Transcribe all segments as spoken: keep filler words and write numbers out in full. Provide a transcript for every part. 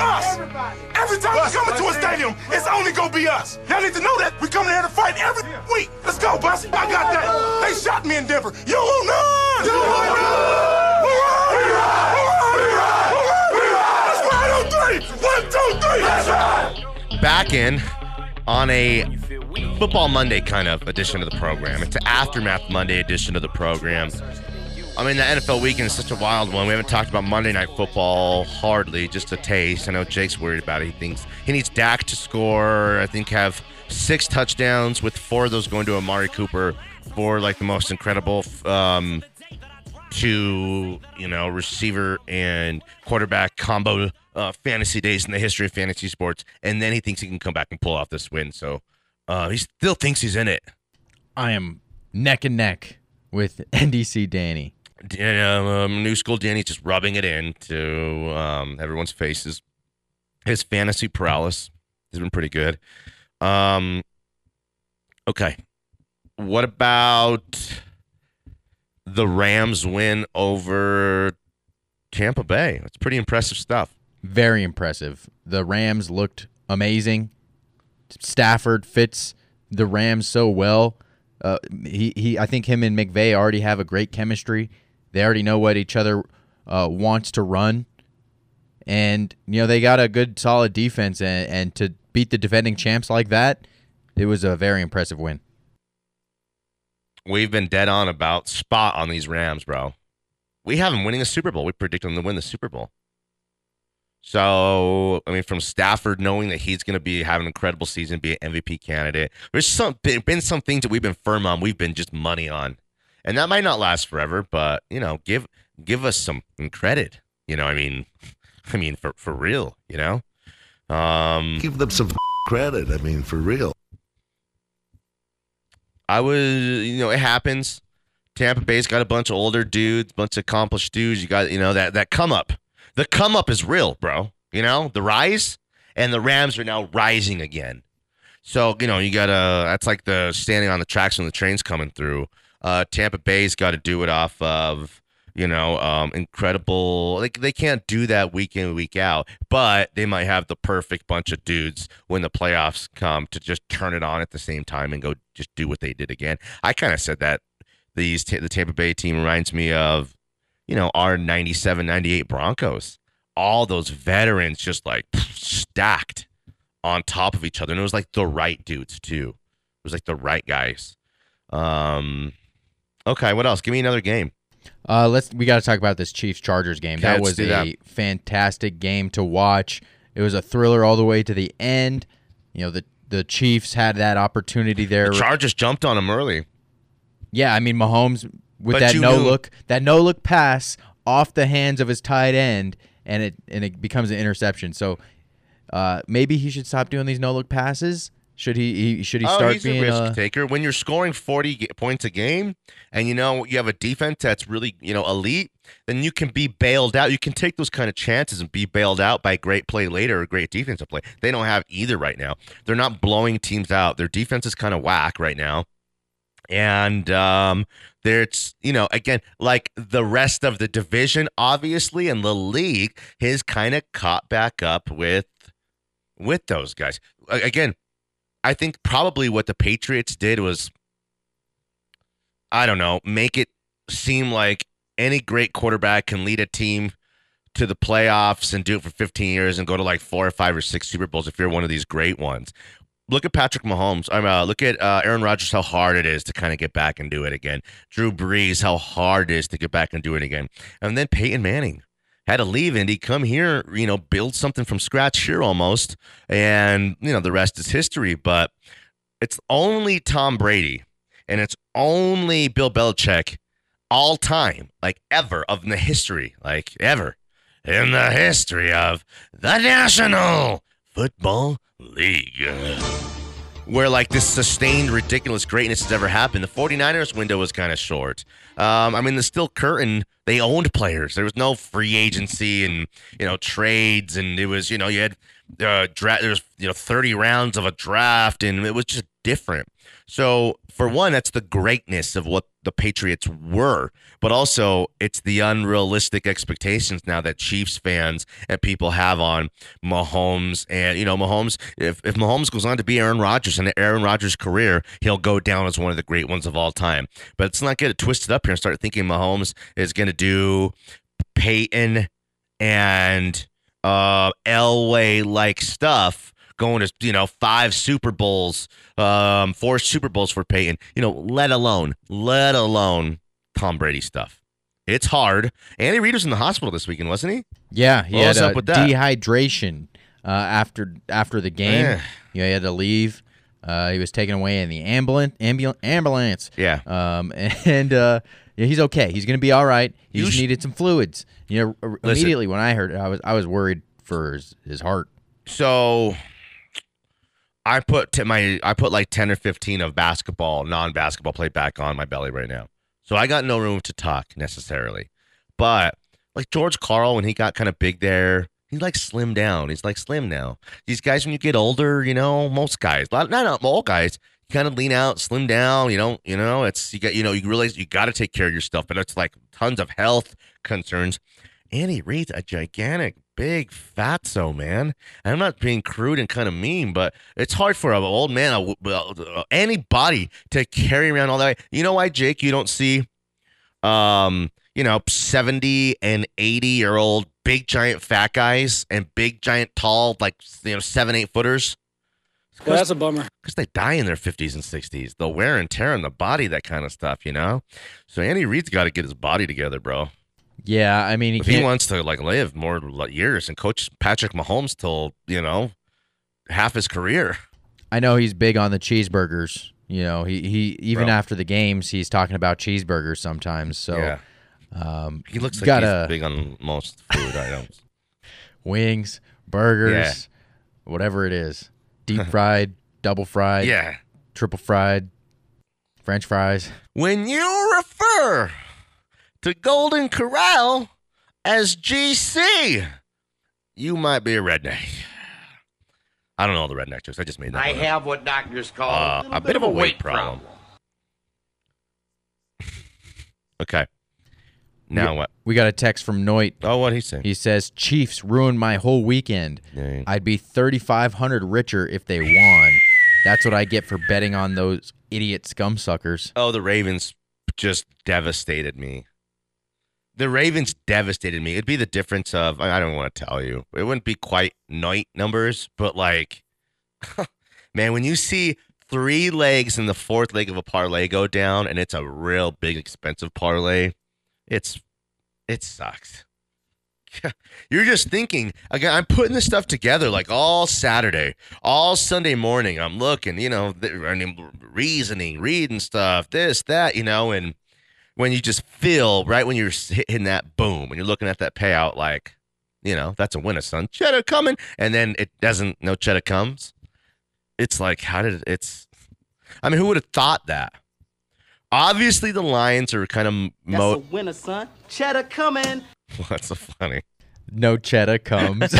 us. Every time we come into a stadium, it's only gonna be us. Y'all need to know that. We come here to fight every week. Let's go, Buss. I got that. They shot me in Denver. You will not. You will not. We ride. We ride. We ride. Let's ride on three. One, two, three. Let's ride. Back in on a Football Monday kind of edition of the program. It's an Aftermath Monday edition of the program. I mean, the N F L weekend is such a wild one. We haven't talked about Monday Night Football hardly, just a taste. I know Jake's worried about it. He thinks he needs Dak to score, I think have six touchdowns with four of those going to Amari Cooper for like the most incredible um, two, you know, receiver and quarterback combo uh, fantasy days in the history of fantasy sports. And then he thinks he can come back and pull off this win. So uh, he still thinks he's in it. I am neck and neck with N D C Danny. Yeah, um, new school Danny's just rubbing it in to um, everyone's faces. His fantasy paralysis has been pretty good. Um, okay. What about the Rams win over Tampa Bay? That's pretty impressive stuff. Very impressive. The Rams looked amazing. Stafford fits the Rams so well. Uh, he, he, I think him and McVay already have a great chemistry. They already know what each other uh, wants to run. And, you know, they got a good, solid defense. And, and to beat the defending champs like that, it was a very impressive win. We've been dead on about spot on these Rams, bro. We have them winning the Super Bowl. We predict them to win the Super Bowl. So, I mean, from Stafford knowing that he's going to be having an incredible season, be an M V P candidate, there's some, been some things that we've been firm on, we've been just money on. And that might not last forever, but, you know, give give us some credit. You know, I mean, I mean, for, for real, you know? Um, give them some credit, I mean, for real. I was, you know, it happens. Tampa Bay's got a bunch of older dudes, bunch of accomplished dudes. You got, you know, that, that come up. The come up is real, bro. You know, the rise, and the Rams are now rising again. So, you know, you got to, that's like the standing on the tracks when the train's coming through. Uh, Tampa Bay's got to do it off of, you know, um, incredible. Like, they can't do that week in, week out, but they might have the perfect bunch of dudes when the playoffs come to just turn it on at the same time and go just do what they did again. I kind of said that these the Tampa Bay team reminds me of, you know, our ninety-seven, ninety-eight Broncos, all those veterans just like stacked on top of each other. And it was like the right dudes too. It was like the right guys. Um, okay. What else? Give me another game. Uh, let's, we got to talk about this Chiefs Chargers game. That was a fantastic game to watch. It was a thriller all the way to the end. You know, the, the Chiefs had that opportunity there. The Chargers jumped on them early. Yeah. I mean, Mahomes, with but that no knew. look, that no look pass off the hands of his tight end, and it and it becomes an interception. So uh, maybe he should stop doing these no look passes. Should he? he should he start oh, he's being a risk uh, taker when you're scoring forty points a game, and you know you have a defense that's really you know elite. Then you can be bailed out. You can take those kind of chances and be bailed out by great play later or great defensive play. They don't have either right now. They're not blowing teams out. Their defense is kind of whack right now. And um, there's, you know, again, like the rest of the division, obviously, and the league has kind of caught back up with with those guys. Again, I think probably what the Patriots did was, I don't know, make it seem like any great quarterback can lead a team to the playoffs and do it for fifteen years and go to like four or five or six Super Bowls if you're one of these great ones. Look at Patrick Mahomes. I mean, uh, look at uh, Aaron Rodgers, how hard it is to kind of get back and do it again. Drew Brees, how hard it is to get back and do it again. And then Peyton Manning had to leave Indy, come here, you know, build something from scratch here almost. And, you know, the rest is history. But it's only Tom Brady and it's only Bill Belichick all time, like ever of the history, like ever in the history of the National Football League, where like this sustained ridiculous greatness has ever happened. The forty-niners window was kind of short. Um, I mean, the Steel Curtain, they owned players. There was no free agency and, you know, trades. And it was, you know, you had uh, draft, there was, you know, thirty rounds of a draft and it was just different. So for one, that's the greatness of what the Patriots were, but also it's the unrealistic expectations now that Chiefs fans and people have on Mahomes. And, you know, Mahomes, if, if Mahomes goes on to be Aaron Rodgers and Aaron Rodgers' career, he'll go down as one of the great ones of all time. But let's not get it twisted up here and start thinking Mahomes is going to do Peyton and uh, Elway-like stuff, going to, you know, five Super Bowls, um, four Super Bowls for Peyton, you know, let alone, let alone Tom Brady stuff. It's hard. Andy Reid was in the hospital this weekend, wasn't he? Yeah, he had uh, dehydration uh, after after the game. Yeah. You know, he had to leave. Uh, he was taken away in the ambulance. Ambul- ambulance. Yeah. Um, and uh, yeah, he's okay. He's going to be all right. He just sh- needed some fluids. You know, Listen. immediately when I heard it, I was, I was worried for his, his heart. So... I put t- my I put like ten or fifteen of basketball, non-basketball play back on my belly right now. So I got no room to talk necessarily. But like George Karl, when he got kind of big there, he like slimmed down. He's like slim now. These guys, when you get older, you know, most guys, not not all guys, you kind of lean out, slim down. You know, you know, it's you got you know you realize you got to take care of your stuff, but it's like tons of health concerns. Andy Reid's a gigantic, big fatso, man. And I'm not being crude and kind of mean, but it's hard for an old man, anybody, to carry around all that. You know why, Jake, you don't see, um, you know, seventy and eighty-year-old big, giant, fat guys and big, giant, tall, like, you know, seven, eight-footers? Well, that's a bummer. Because they die in their fifties and sixties. The wear and tear on the body, that kind of stuff, you know? So Andy Reid's got to get his body together, bro. Yeah, I mean, he, if he wants to like live more years and coach Patrick Mahomes till, you know, half his career. I know he's big on the cheeseburgers. You know, he, he even Bro. after the games, he's talking about cheeseburgers sometimes. So yeah. um, he looks like gotta, he's big on most food items: wings, burgers, yeah. whatever it is, deep fried, double fried, yeah, triple fried, French fries. When you refer to Golden Corral as G C, you might be a redneck. I don't know all the redneck jokes. I just made that. I have up. what doctors call uh, a, a bit of a weight, weight problem. problem. Okay. Now we, what? We got a text from Noit. Oh, what he said? He says, Chiefs ruined my whole weekend. Dang. I'd be thirty-five hundred richer if they won. That's what I get for betting on those idiot scum suckers. Oh, the Ravens just devastated me. The Ravens devastated me. It'd be the difference of, I don't want to tell you. It wouldn't be quite night numbers, but like, man, when you see three legs and the fourth leg of a parlay go down, and it's a real big, expensive parlay, it's it sucks. You're just thinking, again, I'm putting this stuff together like all Saturday, all Sunday morning. I'm looking, you know, reasoning, reading stuff, this, that, you know, and when you just feel, right, when you're hitting that boom, when you're looking at that payout, like, you know, that's a winner, son. Cheddar coming. And then it doesn't, no cheddar comes. It's like, how did it, it's, I mean, who would have thought that? Obviously, the Lions are kind of. Mo- that's a winner, son. Cheddar coming. Well, that's so funny. No cheddar comes.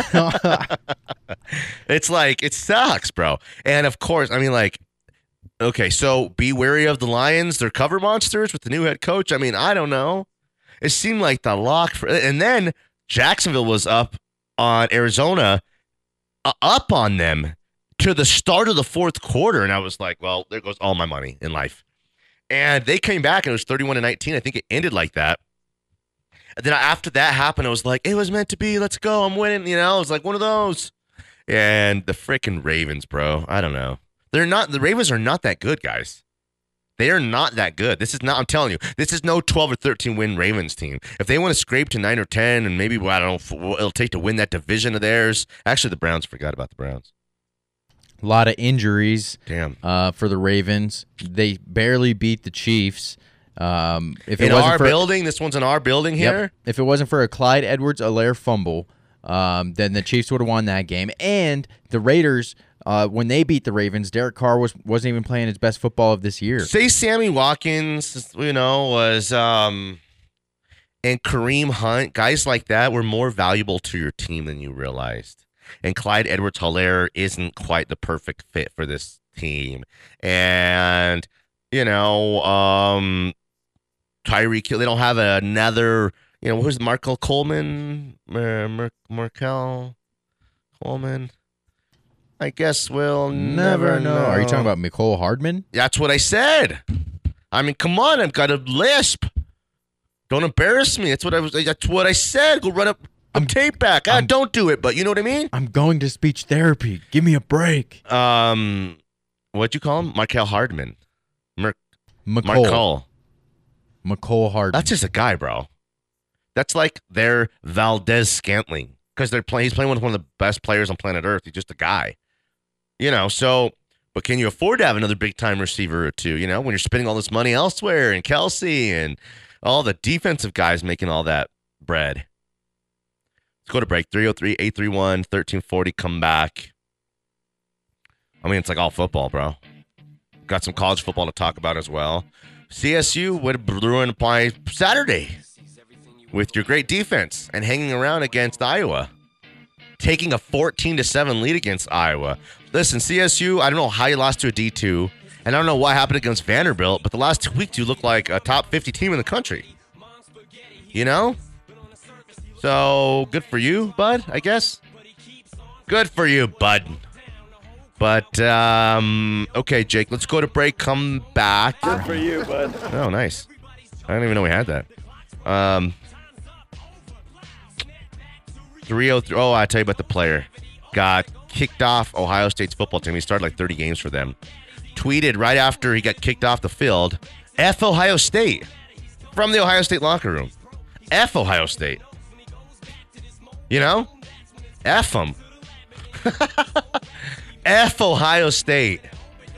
It's like, it sucks, bro. And of course, I mean, like, okay, so be wary of the Lions. They're cover monsters with the new head coach. I mean, I don't know. It seemed like the lock. For, and then Jacksonville was up on Arizona, uh, up on them to the start of the fourth quarter. And I was like, well, there goes all my money in life. And they came back, and it was thirty-one to nineteen. I think it ended like that. And then after that happened, I was like, it was meant to be. Let's go. I'm winning. You know, it was like one of those. And the freaking Ravens, bro. I don't know. They're not, the Ravens are not that good, guys. They are not that good. This is not, I'm telling you, this is no twelve or thirteen win Ravens team. If they want to scrape to nine or ten and maybe, well, I don't know, what it'll take to win that division of theirs. Actually, the Browns, forgot about the Browns. A lot of injuries Damn. Uh, for the Ravens. They barely beat the Chiefs. Um, if it in wasn't our for, building, this one's in our building here. Yep. If it wasn't for a Clyde Edwards-Helaire fumble, um, then the Chiefs would have won that game. And the Raiders... Uh, when they beat the Ravens, Derek Carr was, wasn't even playing his best football of this year. Say Sammy Watkins, you know, was um, and Kareem Hunt, guys like that were more valuable to your team than you realized. And Clyde Edwards-Helaire isn't quite the perfect fit for this team. And, you know, um, Tyreek Hill. They don't have another, you know, who's Markel Coleman? Uh, Mer- Markel Coleman? I guess we'll never know. know. Are you talking about Mecole Hardman? That's what I said. I mean, come on. I've got a lisp. Don't embarrass me. That's what I was. That's what I said. Go run up. I'm tape back. I'm, ah, don't do it. But you know what I mean. I'm going to speech therapy. Give me a break. Um, what'd you call him? Mecole Hardman. Mer- Mecole. Mecole Hardman. That's just a guy, bro. That's like their Valdez Scantling because they're playing. He's playing with one of the best players on planet Earth. He's just a guy, you know. So, but can you afford to have another big time receiver or two? You know, when you're spending all this money elsewhere and Kelsey and all the defensive guys making all that bread. Go to break. Three oh three, eight three one, one three four oh. Come back. I mean, it's like all football, bro. Got some college football to talk about as well. C S U would ruin by Saturday with your great defense and hanging around against Iowa, taking a fourteen to seven lead against Iowa. Listen, C S U, I don't know how you lost to a D two, and I don't know what happened against Vanderbilt, but the last two weeks you look like a top fifty team in the country. You know? So, good for you, bud, I guess. Good for you, bud. But, um, okay, Jake, let's go to break. Come back. Good for you, bud. Oh, nice. I didn't even know we had that. Um, three oh three. Oh, I tell you about the player. Got kicked off Ohio State's football team. He started like thirty games for them. Tweeted right after he got kicked off the field, F Ohio State. From the Ohio State locker room. F Ohio State. You know? F them. F Ohio State.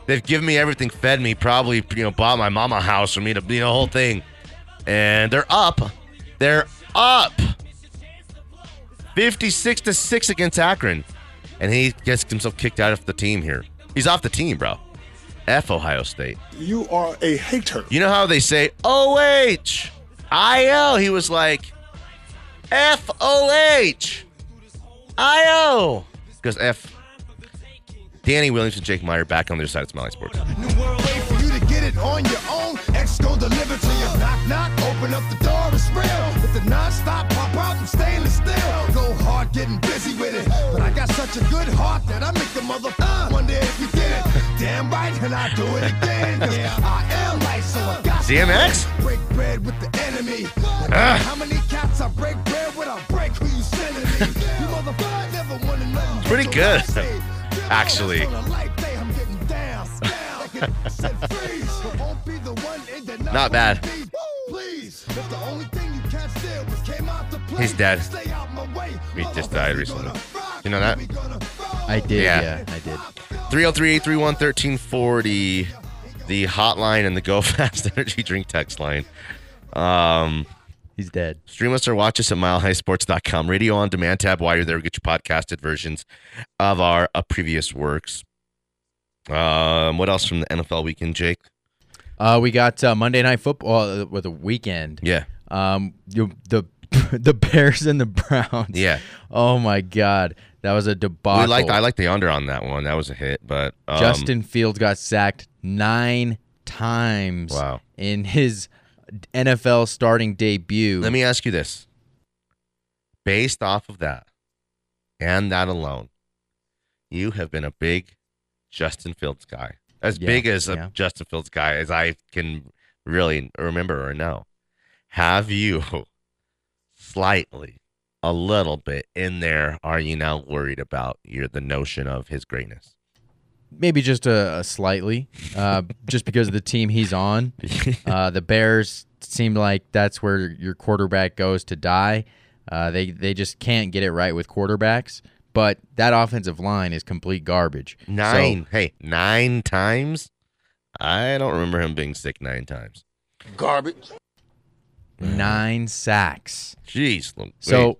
They've given me everything, fed me, probably, you know, bought my mama a house for me to be, you know, the whole thing. And they're up. They're up. fifty-six to six against Akron. And he gets himself kicked out of the team here. He's off the team, bro. F Ohio State. You are a hater. You know how they say, O H I L. He was like, F O H I O. Because F. Danny Williams and Jake Meyer back on their side of Smiley Sports. New world way for you to get it on your own. X go deliver to you. Knock, knock. Open up the door. It's real. With the nonstop pop out and stainless steel. Go hard getting busy with it. But I got such a good heart that I make the mother wonder if you did it. Damn right. And I do it again. Yeah, I am right. So I got D M X? To break bread with the enemy. Uh. How many cats I break bread? It's pretty good, actually. Not bad. He's dead. He just died recently. You know that? I did, yeah, yeah I did. three oh three, eight three one, one three four oh, the hotline and the Go Fast Energy Drink text line. Um... He's dead. Stream us or watch us at mile high sports dot com. Radio on demand tab while you're there. Get your podcasted versions of our uh, previous works. Um, what else from the N F L weekend, Jake? Uh, we got uh, Monday Night Football uh, with a weekend. Yeah. Um, the, the the Bears and the Browns. Yeah. Oh, my God. That was a debacle. We liked, I liked the under on that one. That was a hit. But um, Justin Fields got sacked nine times wow. in his N F L starting debut. Let me ask you this. Based off of that, and that alone, you have been a big Justin Fields guy. As yeah, big as yeah. a Justin Fields guy as I can really remember or know. Have you slightly, a little bit in there, are you now worried about your, the notion of his greatness? Maybe just a, a slightly, uh, just because of the team he's on. Uh, the Bears seem like that's where your quarterback goes to die. Uh, they they just can't get it right with quarterbacks. But that offensive line is complete garbage. Nine, so, hey, nine times? I don't remember him being sick nine times. Garbage. Nine sacks. Jeez. Wait. So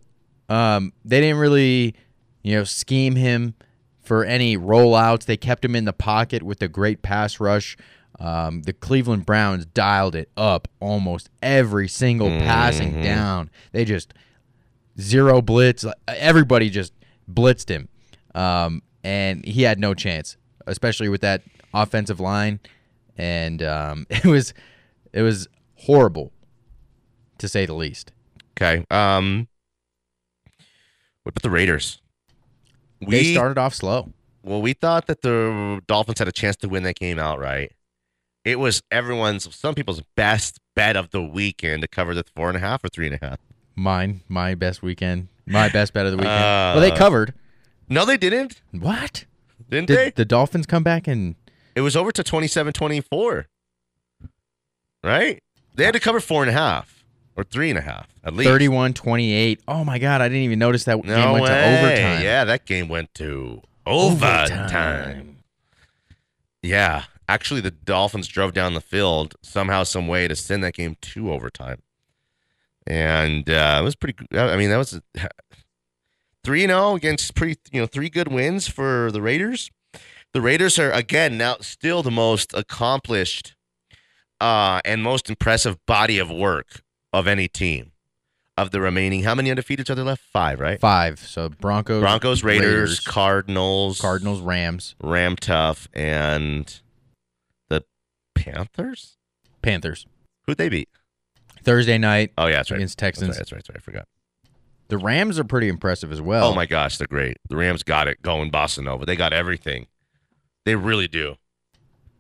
um, they didn't really, you know, scheme him for any rollouts. They kept him in the pocket with a great pass rush. Um, the Cleveland Browns dialed it up almost every single mm-hmm. passing down. They just zero blitz. Everybody just blitzed him. Um, and he had no chance, especially with that offensive line. And um, it was it was horrible. to say the least. Okay. Um, what about the Raiders? We, they started off slow. Well, we thought that the Dolphins had a chance to win that game outright. It was everyone's, some people's best bet of the weekend to cover the four and a half or three and a half. Mine, my best weekend, my best bet of the weekend. Uh, well, they covered. No, they didn't. What? Didn't Did they? The Dolphins come back and... It was over to twenty-seven twenty-four, right? They had to cover four and a half or three and a half at least. thirty-one twenty-eight. Oh, my God. I didn't even notice that no game went way. to overtime. Yeah, that game went to overtime. overtime. Yeah. Actually, the Dolphins drove down the field somehow, some way to send that game to overtime. And uh, it was pretty, I mean, that was three and oh against pretty, you know, three good wins for the Raiders. The Raiders are, again, now still the most accomplished uh, and most impressive body of work of any team of the remaining. How many undefeated are there left? Five, right? Five. So Broncos, Broncos, Raiders, Raiders, Cardinals, Cardinals, Rams, Ram Tough, and the Panthers. Panthers. Who'd they beat? Thursday night. Oh yeah, that's right. Against Texans. That's right. That's right. That's right. I forgot. The Rams are pretty impressive as well. Oh my gosh, they're great. The Rams got it going, bossa nova. They got everything. They really do.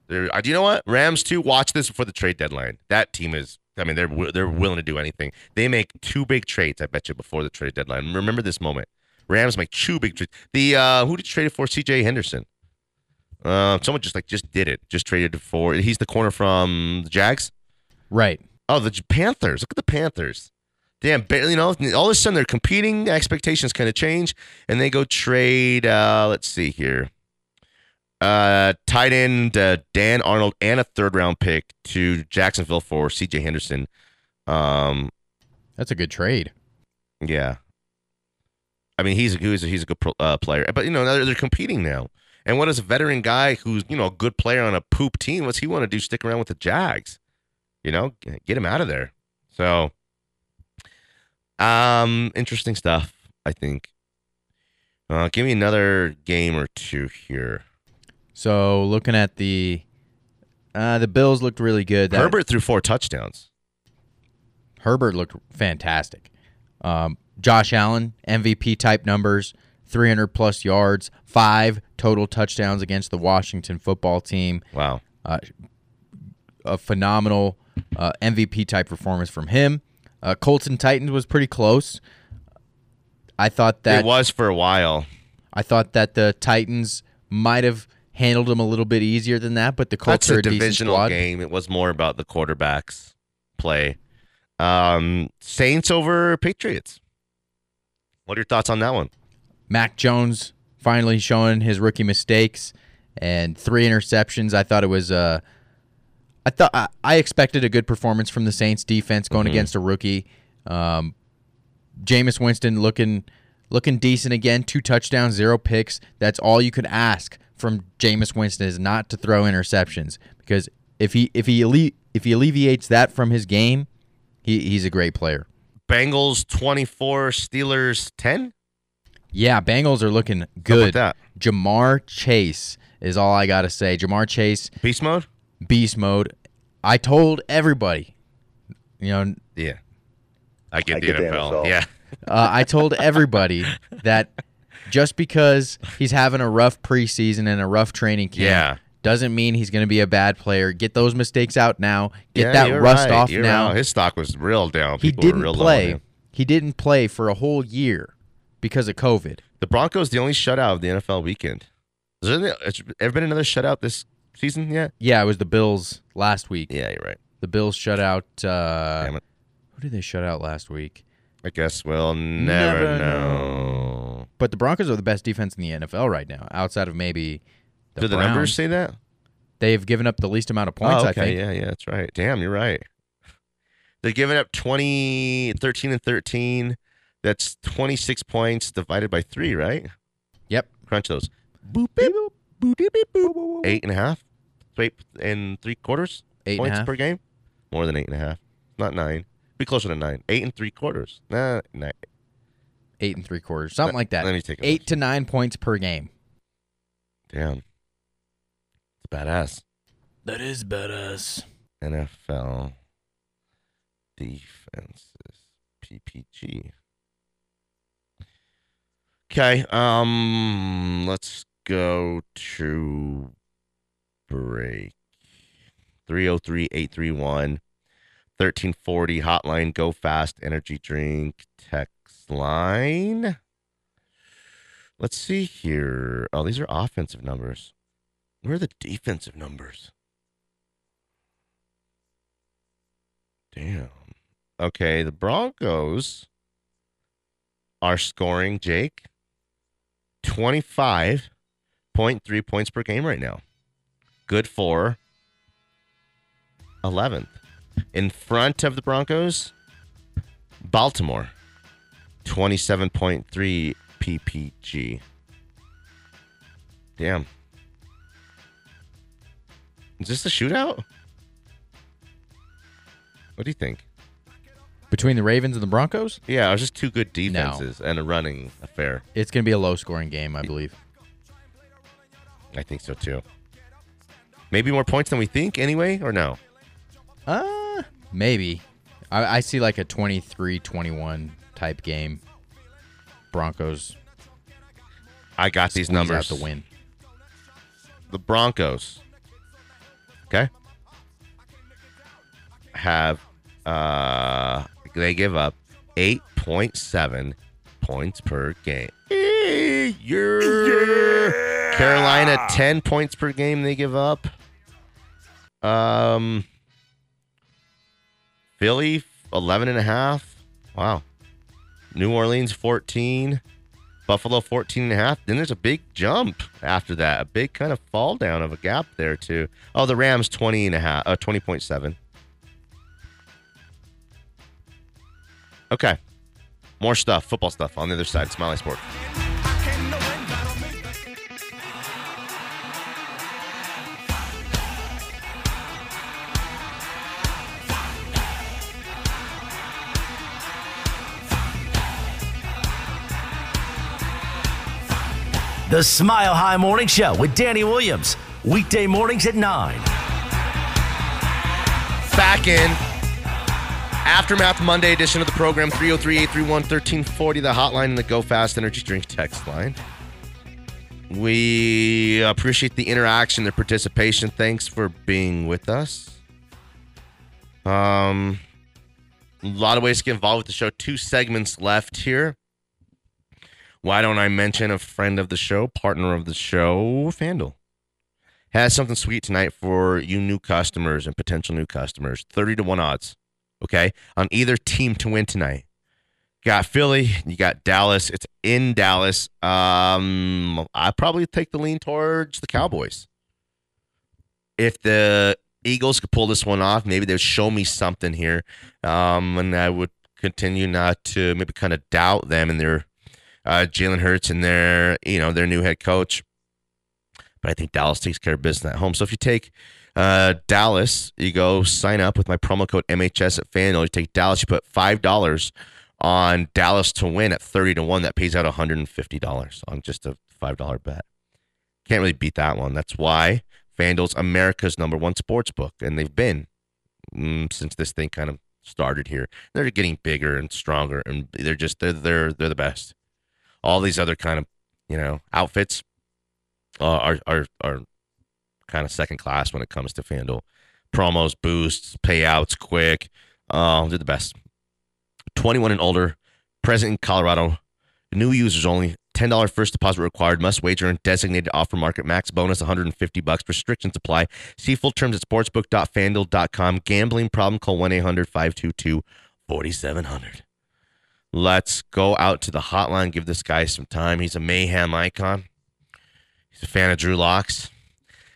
They're, do you know what? Rams, too, watch this before the trade deadline. That team is, I mean, they're they're willing to do anything. They make two big trades, I bet you, before the trade deadline. Remember this moment. Rams make two big trades. The, uh, who did you trade it for? C J. Henderson. Uh, someone just, like, just did it. Just traded for, he's the corner from the Jags? Right. Oh, the Panthers. Look at the Panthers. Damn, you know, all of a sudden they're competing. Expectations kind of change, and they go trade, uh, let's see here. Uh, tight end uh, Dan Arnold and a third-round pick to Jacksonville for C J. Henderson. Um, That's a good trade. Yeah. I mean, he's a, he's a, he's a good pro, uh, player. But, you know, now they're, they're competing now. And what does a veteran guy who's, you know, a good player on a poop team, what's he want to do, stick around with the Jags? You know, get him out of there. So, um, interesting stuff, I think. Uh, give me another game or two here. So looking at the, uh, the Bills looked really good. That, Herbert threw four touchdowns. Herbert looked fantastic. Um, Josh Allen, M V P type numbers, three hundred plus yards, five total touchdowns against the Washington football team. Wow, uh, a phenomenal uh, M V P type performance from him. Uh, Colts and Titans was pretty close. I thought that it was for a while. I thought that the Titans might have handled them a little bit easier than that, but the Colts are a divisional game. It was more about the quarterback's play. Um, Saints over Patriots. What are your thoughts on that one? Mac Jones finally showing his rookie mistakes and three interceptions. I thought it was. Uh, I thought I, I expected a good performance from the Saints defense going mm-hmm. against a rookie. Um, Jameis Winston looking looking decent again. Two touchdowns, zero picks. That's all you could ask from Jameis Winston, is not to throw interceptions, because if he if he alle- if he alleviates that from his game, he, he's a great player. Bengals twenty-four, Steelers ten? Yeah, Bengals are looking good. How about that? Ja'Marr Chase is all I got to say. Ja'Marr Chase. Beast mode? Beast mode. I told everybody. You know. Yeah. I get I the get N F L. Yeah. uh, I told everybody that just because he's having a rough preseason and a rough training camp yeah. doesn't mean he's going to be a bad player. Get those mistakes out now. Get yeah, that rust right. off you're now. Right. His stock was real down. He People didn't were real play. He didn't play for a whole year because of COVID. The Broncos, the only shutout of the N F L weekend. Has there ever been another shutout this season yet? Yeah, it was the Bills last week. Yeah, you're right. The Bills shut out. Uh, Damn it. Who did they shut out last week? I guess we'll never, never know. know. But the Broncos are the best defense in the N F L right now, outside of maybe the Do the Browns. Numbers say that? They've given up the least amount of points, oh, okay. I think. Yeah, yeah, that's right. Damn, you're right. They're giving up twenty, thirteen, and thirteen. That's twenty-six points divided by three, right? Yep. Crunch those. Boop, beep, boop, beep, boop. Eight and a half? Eight and three quarters? Eight points and a half per game? More than eight and a half. Not nine. Be closer to nine. Eight and three quarters. Nah, nine. Eight and three quarters, something let, like that. Let me take a Eight listen. to nine points per game. Damn. It's badass. That is badass. N F L defenses. T P G. Okay, um, let's go to break. three oh three, eight three one, thirteen forty, hotline, go fast, energy drink, text line. Let's see here. Oh, these are offensive numbers. Where are the defensive numbers? Damn. Okay, the Broncos are scoring, Jake, twenty-five point three points per game right now. Good for eleventh. In front of the Broncos, Baltimore, twenty-seven point three P P G. Damn. Is this a shootout? What do you think? Between the Ravens and the Broncos? Yeah, it was just two good defenses no. and a running affair. It's going to be a low-scoring game, I believe. I think so, too. Maybe more points than we think anyway, or no? Uh, maybe. I, I see like a twenty-three twenty-one type game. Broncos. I got these numbers. Out the win. The Broncos, okay, have... Uh, they give up eight point seven points per game. Yeah. Yeah. Carolina, ten points per game they give up. Um, Philly, eleven and a half. Wow. New Orleans, fourteen. Buffalo, fourteen and a half. Then there's a big jump after that. A big kind of fall down of a gap there, too. Oh, the Rams, twenty and a half, uh, twenty point seven. Okay, more stuff, football stuff on the other side. Smiley Sport. The Smile High Morning Show with Danny Williams, weekday mornings at nine. Back in. Aftermath Monday edition of the program, three oh three, eight three one, thirteen forty, the hotline and the Go Fast Energy Drink text line. We appreciate the interaction, the participation. Thanks for being with us. Um, a lot of ways to get involved with the show. Two segments left here. Why don't I mention a friend of the show, partner of the show, FanDuel? Has something sweet tonight for you new customers and potential new customers. thirty to one odds. Okay, on either team to win tonight. Got Philly, you got Dallas. It's in Dallas. Um, I probably take the lean towards the Cowboys. If the Eagles could pull this one off, maybe they would show me something here, um, and I would continue not to maybe kind of doubt them and their uh, Jalen Hurts and their you know their new head coach. But I think Dallas takes care of business at home. So if you take. Uh, Dallas, you go sign up with my promo code M H S at FanDuel. You take Dallas, you put five dollars on Dallas to win at thirty to one. That pays out one hundred fifty dollars on just a five dollar bet. Can't really beat that one. That's why FanDuel's America's number one sports book, and they've been mm, since this thing kind of started here. They're getting bigger and stronger, and they're just they're they're they're the best. All these other kind of you know outfits uh, are are are. kind of second class when it comes to FanDuel. Promos, boosts, payouts, quick. Uh, they're the best. twenty-one and older, present in Colorado, new users only, ten dollars first deposit required, must wager in designated offer market, max bonus one hundred fifty bucks. Restrictions apply. See full terms at sportsbook dot fanduel dot com. Gambling problem, call one eight hundred, five two two, four seven zero zero. Let's go out to the hotline, give this guy some time. He's a mayhem icon. He's a fan of Drew Locke's.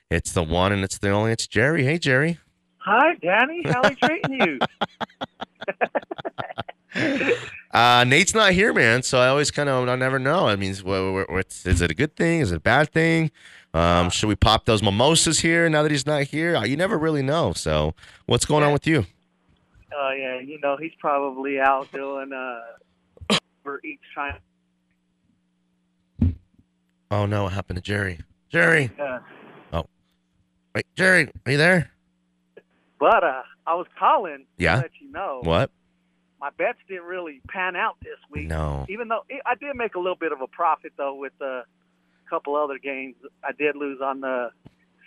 It's the one and it's the only. It's Jerry. Hey, Jerry. Hi, Danny. How are you treating you? uh, Nate's not here, man, so I always kind of I never know. I mean, what's, is it a good thing? Is it a bad thing? Um, should we pop those mimosas here now that he's not here? You never really know. So what's going yeah. on with you? Oh, uh, yeah. You know, he's probably out doing uh, for each time. Oh, no. What happened to Jerry? Jerry. Yeah. Wait, Jerry, are you there? But uh, I was calling yeah. to let you know. What? my bets didn't really pan out this week. No. Even though I did make a little bit of a profit, though, with a couple other games. I did lose on the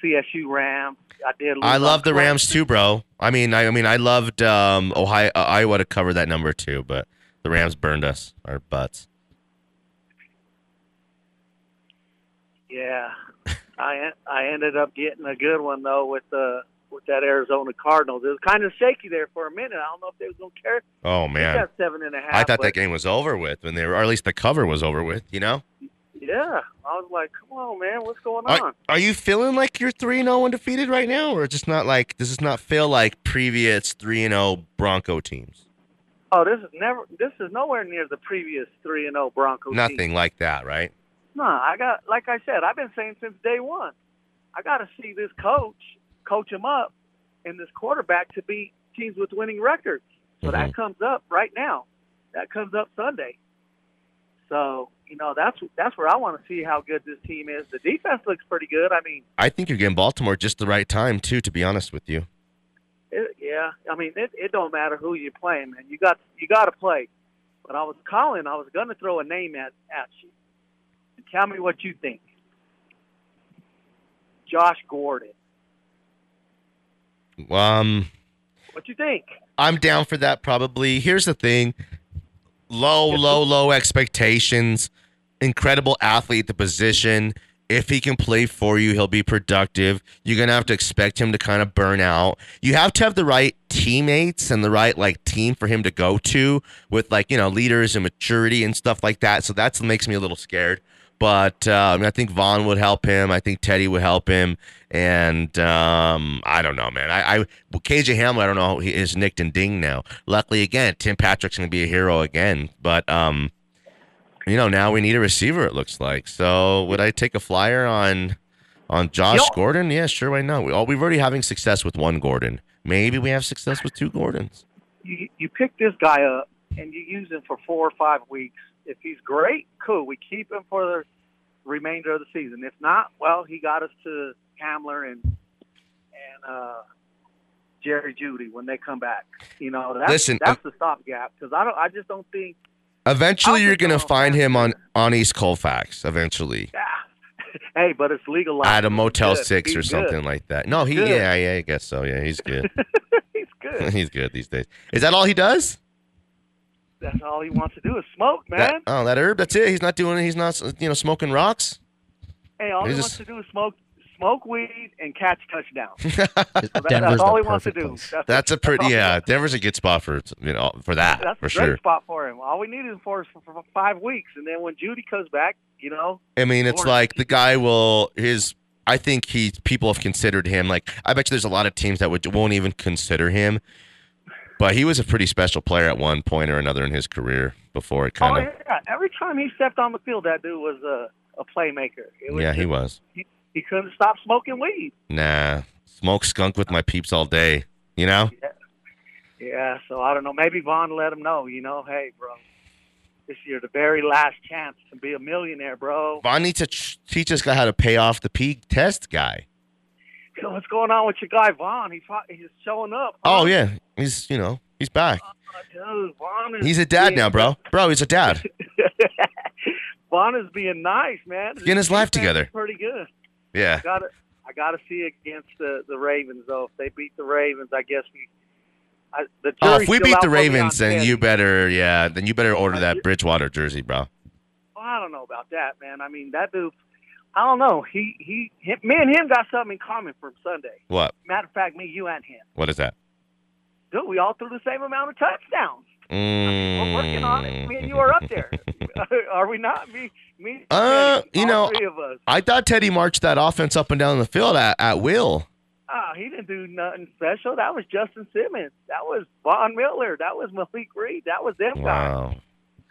C S U Rams. I did lose I love the Rams, too, bro. I mean, I, I mean, I loved um, Ohio, uh, Iowa to cover that number, too, but the Rams burned us, our butts. Yeah. I I ended up getting a good one, though, with the... Uh, with that Arizona Cardinals. It was kind of shaky there for a minute. I don't know if they was going to care. Oh, man. They got seven and a half. I thought that game was over with, when they were, or at least the cover was over with, you know? Yeah. I was like, come on, man. What's going on? Are, are you feeling like you're three and oh undefeated right now, or just not like, does this not feel like previous three and oh Bronco teams? Oh, this is never. This is nowhere near the previous three and oh Bronco teams. Nothing like that, right? No, I got, like I said, I've been saying since day one, I got to see this coach coach him up and this quarterback to beat teams with winning records. So mm-hmm. that comes up right now. That comes up Sunday. So, you know, that's that's where I want to see how good this team is. The defense looks pretty good. I mean, I think you're getting Baltimore just the right time, too, to be honest with you. It, yeah. I mean, it, it don't matter who you're playing, man. You got you got to play. But I was calling. I was going to throw a name at, at you. And tell me what you think. Josh Gordon. Um, what you think? I'm down for that probably. Here's the thing. Low, low, low expectations. Incredible athlete at the position. If he can play for you, he'll be productive. You're going to have to expect him to kind of burn out. You have to have the right teammates and the right like team for him to go to with like, you know, leaders and maturity and stuff like that. So that makes me a little scared. But uh, I, mean, I think Vaughn would help him. I think Teddy would help him. And um, I don't know, man. I, I well, K J Hamler, I don't know, he is nicked and dinged now. Luckily, again, Tim Patrick's going to be a hero again. But, um, you know, now we need a receiver, it looks like. So would I take a flyer on on Josh Yo. Gordon? Yeah, sure, why not? We, oh, we're already having success with one Gordon. Maybe we have success with two Gordons. You, you pick this guy up, and you use him for four or five weeks. If he's great, cool. We keep him for the remainder of the season. If not, well, he got us to Hamler and and uh, Jerry Jeudy when they come back. You know, that's, Listen, that's uh, the stopgap because I don't. I just don't think. Eventually, you're gonna find him on, on East Colfax. Eventually. Yeah. Hey, but it's legalized. At a Motel Six or something like that. No, he. Yeah, yeah, I guess so. Yeah, he's good. He's good. He's good these days. Is that all he does? That's all he wants to do is smoke, man. That, oh, that herb, that's it. He's not doing he's not you know, smoking rocks. Hey, all he's he just... wants to do is smoke smoke weed and catch touchdowns. So that, that's all he wants to do. Place. That's, that's a pretty that's yeah, Denver's a good spot for you know for that. That's for a great sure. spot for him. All we need is for us for, for five weeks and then when Jeudy comes back, you know. I mean, it's like the guy will his I think he people have considered him like I bet you there's a lot of teams that would won't even consider him. But he was a pretty special player at one point or another in his career before it kind of... Oh, yeah. Every time he stepped on the field, that dude was a, a playmaker. It was yeah, just, he was. He, he couldn't stop smoking weed. Nah. Smoke skunk with my peeps all day, you know? Yeah, yeah so I don't know. Maybe Vaughn let him know, you know, hey, bro, this year the very last chance to be a millionaire, bro. Vaughn needs to ch- teach this guy how to pay off the peak test guy. So what's going on with your guy Vaughn? He's he's showing up. Huh? Oh yeah, he's you know he's back. Oh, dude, Vaughn is he's a dad being... now, bro. Bro, he's a dad. Vaughn is being nice, man. Getting his life together. Pretty good. Yeah. I gotta, I gotta see against the, the Ravens though. If they beat the Ravens, I guess we. I, the oh, if we beat the Ravens, then Teddy. you better yeah, then you better order that Bridgewater jersey, bro. Well, I don't know about that, man. I mean that dude. I don't know. He, he, him, me and him got something in common from Sunday. What? Matter of fact, me, you, and him. What is that? Dude, we all threw the same amount of touchdowns. Mm. I mean, we're working on it. Me and you are up there. Are we not? Me, me, uh, Teddy, you know, three of us. I thought Teddy marched that offense up and down the field at, at will. Oh, he didn't do nothing special. That was Justin Simmons. That was Von Miller. That was Malik Reed. That was them wow. guys.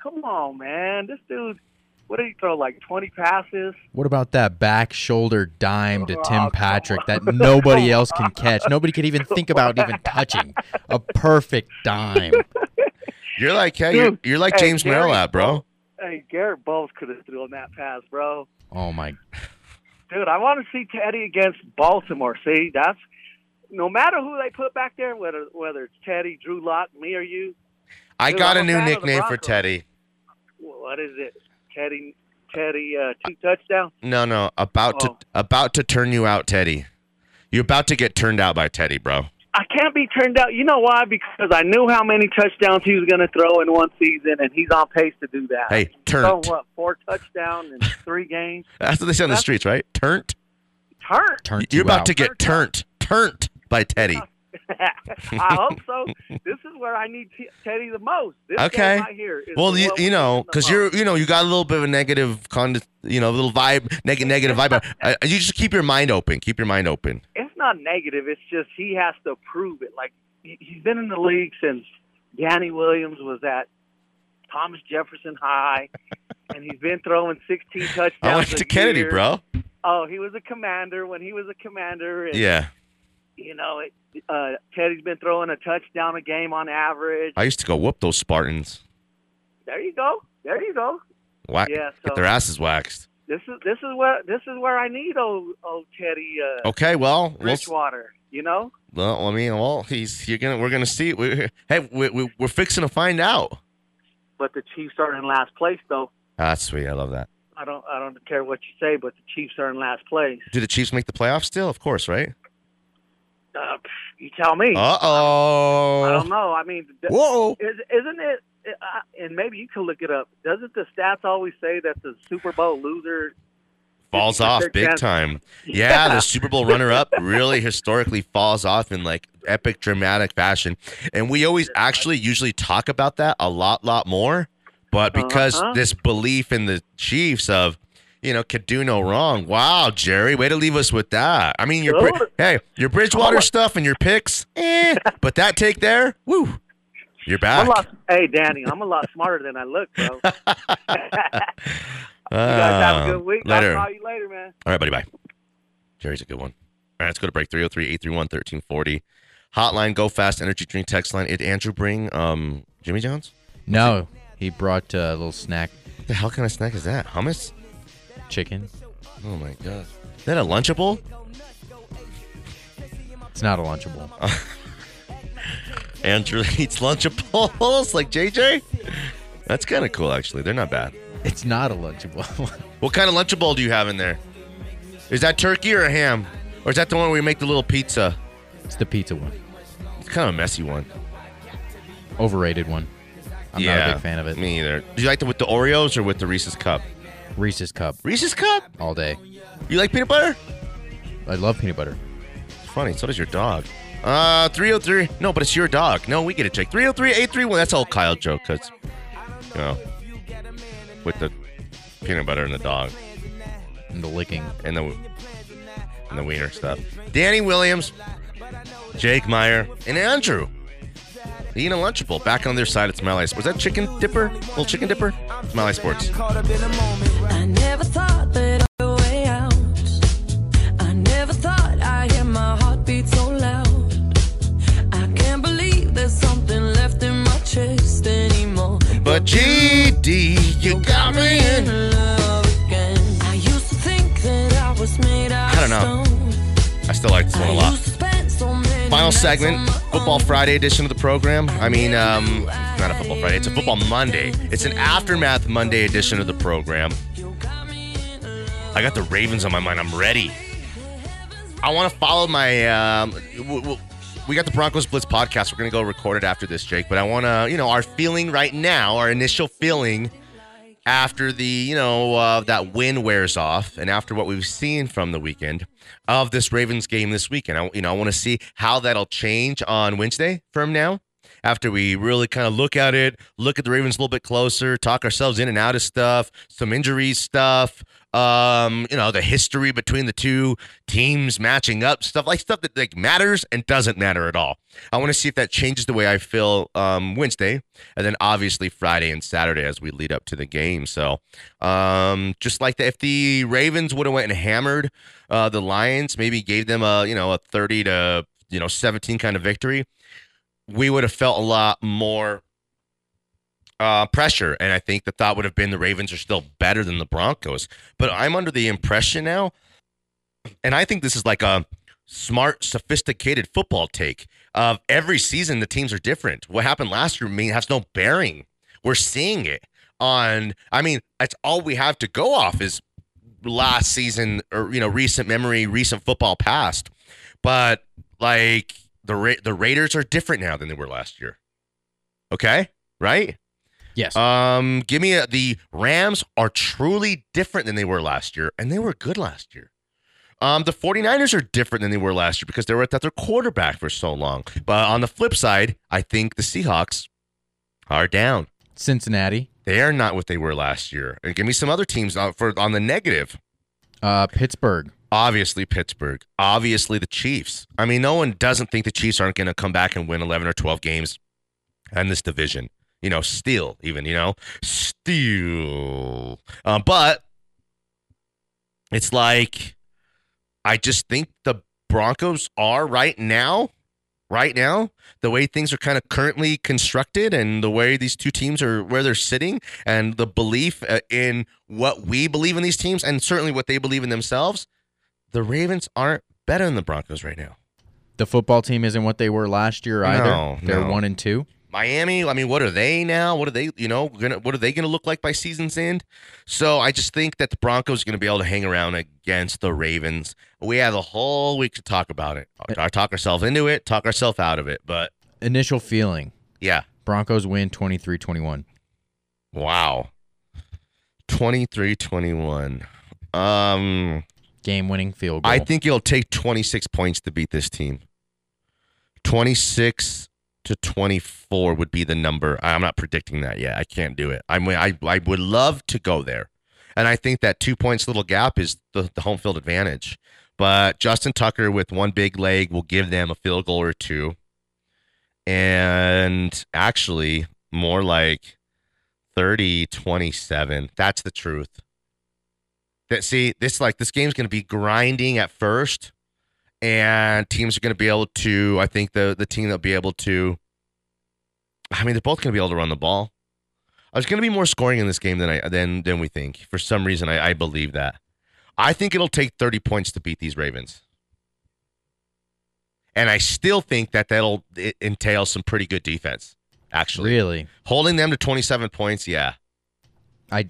Come on, man. This dude. What did he throw, like twenty passes? What about that back shoulder dime to oh, Tim Patrick that nobody else can catch? Nobody could even think about even touching. A perfect dime. You're like, hey, Dude, you're, you're like hey, James Merrillat, bro. Hey, Garrett Bowles could have thrown that pass, bro. Oh, my. Dude, I want to see Teddy against Baltimore. See, that's no matter who they put back there, whether whether it's Teddy, Drew Lock, me, or you, I Dude, got I'm a new nickname for Teddy. What is it? Teddy, Teddy, uh, two touchdowns? No, no, about oh. to about to turn you out, Teddy. You're about to get turned out by Teddy, bro. I can't be turned out. You know why? Because I knew how many touchdowns he was going to throw in one season, and he's on pace to do that. Hey, turnt. So what, four touchdowns in three games? That's what they say on the streets, right? Turnt? Turnt. turnt You're you about out. to get turnt. Turnt by Teddy. I hope so. This is where I need t- Teddy the most. This okay. Right here is well, you, you know, because you're, you know, you got a little bit of a negative, con- you know, a little vibe, neg- negative vibe. uh, you just keep your mind open. Keep your mind open. It's not negative. It's just he has to prove it. Like he's been in the league since Danny Williams was at Thomas Jefferson High, and he's been throwing sixteen touchdowns. I went to Kennedy, year. bro. Oh, he was a commander when he was a commander. And yeah. You know, it, uh, Teddy's been throwing a touchdown a game on average. I used to go whoop those Spartans. There you go. There you go. Whack. Yeah, so get their asses waxed. This is this is where this is where I need old, old Teddy. Uh, okay, well, Bridgewater. You know. Well, I mean, well, he's you're gonna we're gonna see. We're, hey, we, we, we're fixing to find out. But the Chiefs are in last place, though. Ah, that's sweet. I love that. I don't I don't care what you say, but the Chiefs are in last place. Do the Chiefs make the playoffs still? Of course, right? Uh, you tell me. Uh-oh. I don't know. I mean, Whoa. Is, isn't it, uh, and maybe you can look it up, doesn't the stats always say that the Super Bowl loser falls off big chance? time? Yeah, the Super Bowl runner-up really historically falls off in, like, epic, dramatic fashion. And we always actually usually talk about that a lot, lot more. But because uh-huh. this belief in the Chiefs of, you know, could do no wrong. Wow, Jerry, way to leave us with that. I mean, your Bri- hey, your Bridgewater stuff and your picks, eh, but that take there, woo, you're back. I'm a lot, hey, Danny, I'm a lot smarter than I look, bro. uh, you guys have a good week. Later. I'll call you later, man. All right, buddy, bye. Jerry's a good one. All right, let's go to break. Three oh three, eight three one, one three four oh. Hotline, Go Fast Energy Drink text line. Did Andrew bring um, Jimmy John's? No, he brought uh, a little snack. What the hell kind of snack is that? Hummus? Chicken. Oh my god. Is that a Lunchable? It's not a Lunchable. Andrew eats Lunchables like J J? That's kind of cool, actually. They're not bad. It's not a Lunchable. What kind of Lunchable do you have in there? Is that turkey or a ham? Or is that the one where you make the little pizza? It's the pizza one. It's kind of a messy one. Overrated one. I'm yeah, not a big fan of it. Me either. Do you like it with the Oreos or with the Reese's Cup? Reese's Cup. Reese's Cup? All day. You like peanut butter? I love peanut butter. It's funny. So does your dog. Uh, three oh three. No, but it's your dog. No, we get it, Jake. three oh three, eight three one. That's all Kyle joke because, you know, with the peanut butter and the dog. And the licking. And the, and the wiener stuff. Danny Williams, Jake Meyer, and Andrew. Eating a Lunchable. Back on their side, it's Malay Sports. Was that chicken dipper? Little chicken dipper? It's Malay Sports. I never thought that I was way out. I never thought I hear my heartbeat so loud. I can't believe there's something left in my chest anymore. But G D, you got me in love again. I used to think that I was made out of stone. I don't know. I still like this one a lot. Final segment, Football Friday edition of the program. I mean, um, not a Football Friday. It's a Football Monday. It's an Aftermath Monday edition of the program. I got the Ravens on my mind. I'm ready. I want to follow my... Um, w- w- we got the Broncos Blitz podcast. We're going to go record it after this, Jake. But I want to, you know, our feeling right now, our initial feeling after the, you know, uh, that win wears off and after what we've seen from the weekend of this Ravens game this weekend. I, you know, I want to see how that'll change on Wednesday from now after we really kind of look at it, look at the Ravens a little bit closer, talk ourselves in and out of stuff, some injury stuff, um, you know, the history between the two teams matching up, stuff like stuff that like matters and doesn't matter at all. I want to see if that changes the way I feel um, Wednesday and then obviously Friday and Saturday as we lead up to the game. So um, just like that, if the Ravens would have went and hammered uh, the Lions, maybe gave them a, you know, a thirty to, you know, seventeen kind of victory, we would have felt a lot more Uh, pressure, and I think the thought would have been the Ravens are still better than the Broncos. But I'm under the impression now, and I think this is like a smart, sophisticated football take of every season the teams are different. What happened last year mean has no bearing. We're seeing it on, I mean, that's all we have to go off is last season or, you know, recent memory, recent football past. But, like, the Ra- the Raiders are different now than they were last year. Okay? Right? Yes. Um, give me a, the Rams are truly different than they were last year, and they were good last year. Um, the 49ers are different than they were last year because they were at their quarterback for so long. But on the flip side, I think the Seahawks are down. Cincinnati. They are not what they were last year. And give me some other teams on, for, on the negative. Uh, Pittsburgh. Obviously Pittsburgh. Obviously the Chiefs. I mean, no one doesn't think the Chiefs aren't going to come back and win eleven or twelve games in this division. You know, still, even, you know, still. Um, but it's like, I just think the Broncos are right now, right now, the way things are kind of currently constructed and the way these two teams are, where they're sitting and the belief in what we believe in these teams and certainly what they believe in themselves, the Ravens aren't better than the Broncos right now. The football team isn't what they were last year either. No, They're no. one and two. Miami, I mean, what are they now? What are they, you know, gonna, what are they going to look like by season's end? So I just think that the Broncos are going to be able to hang around against the Ravens. We have a whole week to talk about it. Talk, talk ourselves into it, talk ourselves out of it. But initial feeling. Yeah. Broncos win twenty-three twenty-one. Wow. twenty-three twenty-one. Um, game-winning field goal. I think it'll take twenty-six points to beat this team. twenty-six to twenty-four would be the number. I'm not predicting that yet. I can't do it. I'm, I I would love to go there. And I think that two points little gap is the, the home field advantage. But Justin Tucker with one big leg will give them a field goal or two. And actually more like thirty twenty-seven. That's the truth. That see, this like this game's going to be grinding at first. And teams are going to be able to, I think the the team that'll be able to, I mean, they're both going to be able to run the ball. There's going to be more scoring in this game than I than than we think. For some reason, I, I believe that. I think it'll take thirty points to beat these Ravens. And I still think that that'll it entail some pretty good defense, actually. Really? Holding them to twenty-seven points, yeah. I...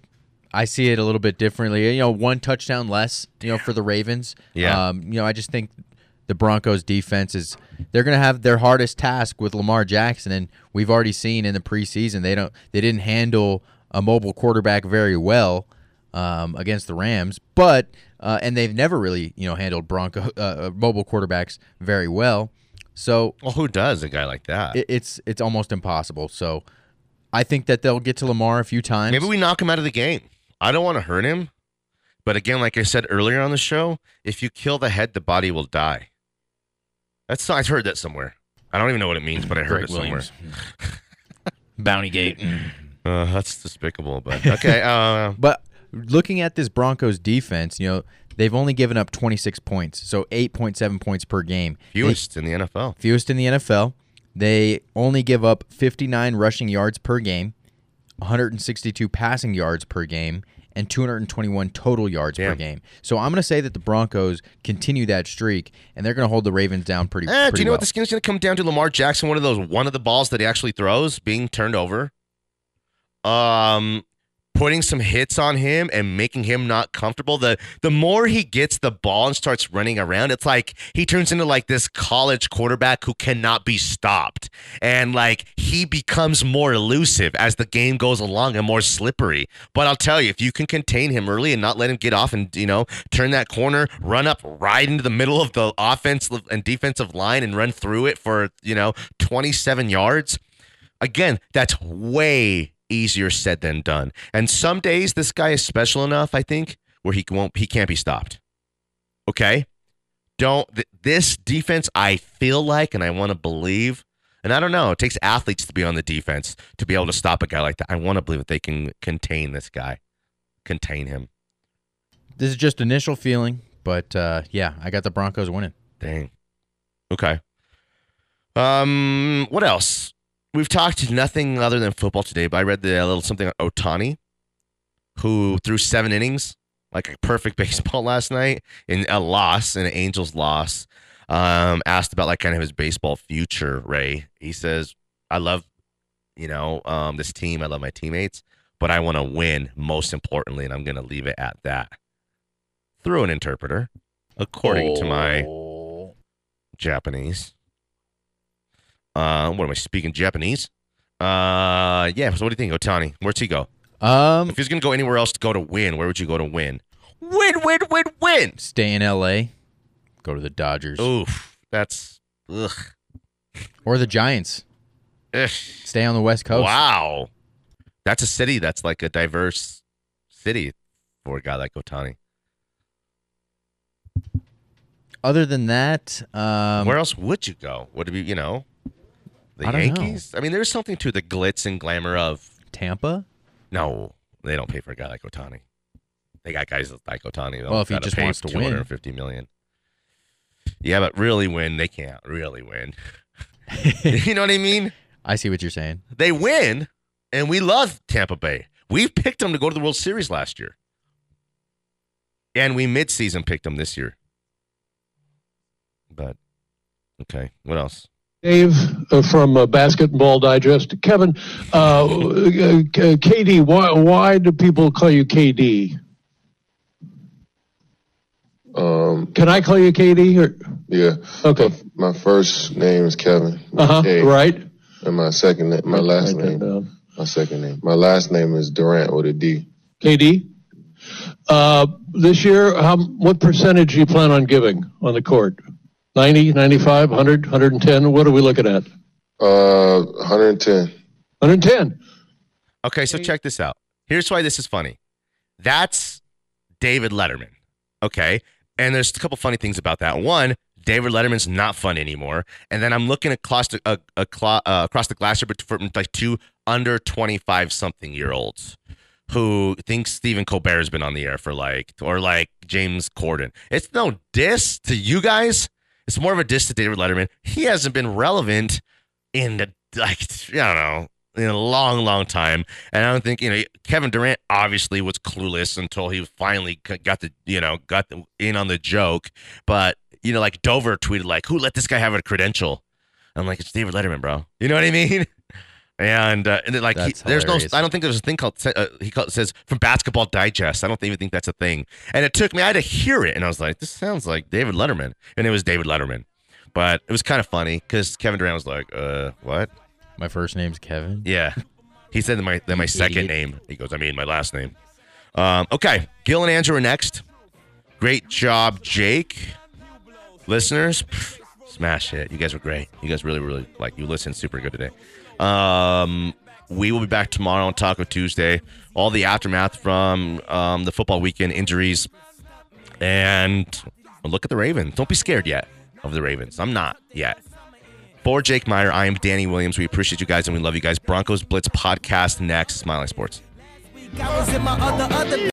I see it a little bit differently. You know, one touchdown less, you know, for the Ravens. Yeah. Um, you know, I just think the Broncos defense is they're going to have their hardest task with Lamar Jackson, and we've already seen in the preseason they don't they didn't handle a mobile quarterback very well um, against the Rams, but uh, and they've never really, you know, handled Bronco uh, mobile quarterbacks very well. So, well, who does a guy like that? It, it's it's almost impossible. So, I think that they'll get to Lamar a few times. Maybe we knock him out of the game. I don't want to hurt him, but again, like I said earlier on the show, if you kill the head, the body will die. That's I heard that somewhere. I don't even know what it means, but I heard Greg it Williams. somewhere. Bountygate. Uh, that's despicable, but okay. Uh, but looking at this Broncos defense, you know, they've only given up twenty-six points, so eight point seven points per game. Fewest they, in the N F L. Fewest in the N F L. They only give up fifty-nine rushing yards per game, one hundred sixty-two passing yards per game, and two hundred twenty-one total yards Damn. per game. So I'm going to say that the Broncos continue that streak, and they're going to hold the Ravens down pretty, eh, pretty well. Do you know what this game's going to come down to? Lamar Jackson, one of those, one of the balls that he actually throws being turned over, um, putting some hits on him and making him not comfortable. The the more he gets the ball and starts running around, it's like he turns into like this college quarterback who cannot be stopped. And like he becomes more elusive as the game goes along and more slippery. But I'll tell you, if you can contain him early and not let him get off and, you know, turn that corner, run up right into the middle of the offense and defensive line and run through it for, you know, twenty-seven yards. Again, that's way easier said than done. And some days this guy is special enough, I think, where he won't, he can't be stopped. Okay? Don't, th- this defense, I feel like, and I want to believe, and I don't know, it takes athletes to be on the defense to be able to stop a guy like that. I want to believe that they can contain this guy, contain him. This is just initial feeling, but uh, yeah, I got the Broncos winning. Dang. Okay. Um, what else? We've talked nothing other than football today, but I read the, a little something on Otani, who threw seven innings, like a perfect baseball last night in a loss, in an Angels loss. Um, asked about like kind of his baseball future, Ray. He says, I love, you know, um, this team. I love my teammates, but I want to win most importantly, and I'm going to leave it at that. Through an interpreter, according oh. to my Japanese. Uh, what am I speaking, Japanese? Uh, yeah, so what do you think, Otani? Where's he go? Um, if he's going to go anywhere else to go to win, where would you go to win? Win, win, win, win! Stay in L A, go to the Dodgers. Oof, that's... Ugh. Or the Giants. Ugh. Stay on the West Coast. Wow. That's a city that's like a diverse city for a guy like Otani. Other than that... Um, where else would you go? Would it be, you know... The I Yankees? Know. I mean, there's something to the glitz and glamour of... Tampa? No, they don't pay for a guy like Otani. They got guys like Otani. Well, if he just wants to win. two hundred fifty million dollars. Yeah, but really win, they can't really win. You know what I mean? I see what you're saying. They win, and we love Tampa Bay. We picked them to go to the World Series last year. And we midseason picked them this year. But, okay, what else? Dave uh, from uh, Basketball Digest. Kevin, uh, K D, why, why do people call you K D? Um, Can I call you K D? Or? Yeah. Okay. Uh, my first name is Kevin. Uh-huh, K, right. And my second name, my last name, my second name. My last name is Durant with a D. K D? Uh, this year, how, what percentage do you plan on giving on the court? ninety, ninety-five, one hundred, one ten. What are we looking at? Uh, one ten. one ten. Okay, so check this out. Here's why this is funny. That's David Letterman. Okay, and there's a couple funny things about that. One, David Letterman's not fun anymore. And then I'm looking across the, uh, across, uh, across the glass for like two under twenty-five-something-year-olds who thinks Stephen Colbert has been on the air for like, or like James Corden. It's no diss to you guys. It's more of a diss to David Letterman. He hasn't been relevant in the, like, I don't know, in a long, long time. And I don't think, you know, Kevin Durant obviously was clueless until he finally got the, you know, got the, in on the joke. But, you know, like Dover tweeted, like, who let this guy have a credential? I'm like, it's David Letterman, bro. You know what I mean? And, uh, and it, like, he, there's no, I don't think there's a thing called, uh, he called, it says from Basketball Digest. I don't even think that's a thing. And it took me, I had to hear it. And I was like, this sounds like David Letterman. And it was David Letterman. But it was kind of funny because Kevin Durant was like, uh, what? My first name's Kevin? Yeah. He said that my, that my second name. He goes, I mean, my last name. Um, okay. Gil and Andrew are next. Great job, Jake. Listeners, pff, smash it. You guys were great. You guys really, really, like, you listened super good today. Um, we will be back tomorrow on Taco Tuesday. All the aftermath from um, the football weekend injuries. And look at the Ravens. Don't be scared yet of the Ravens. I'm not yet. For Jake Meyer, I am Danny Williams. We appreciate you guys and we love you guys. Broncos Blitz podcast next. Smiling Sports.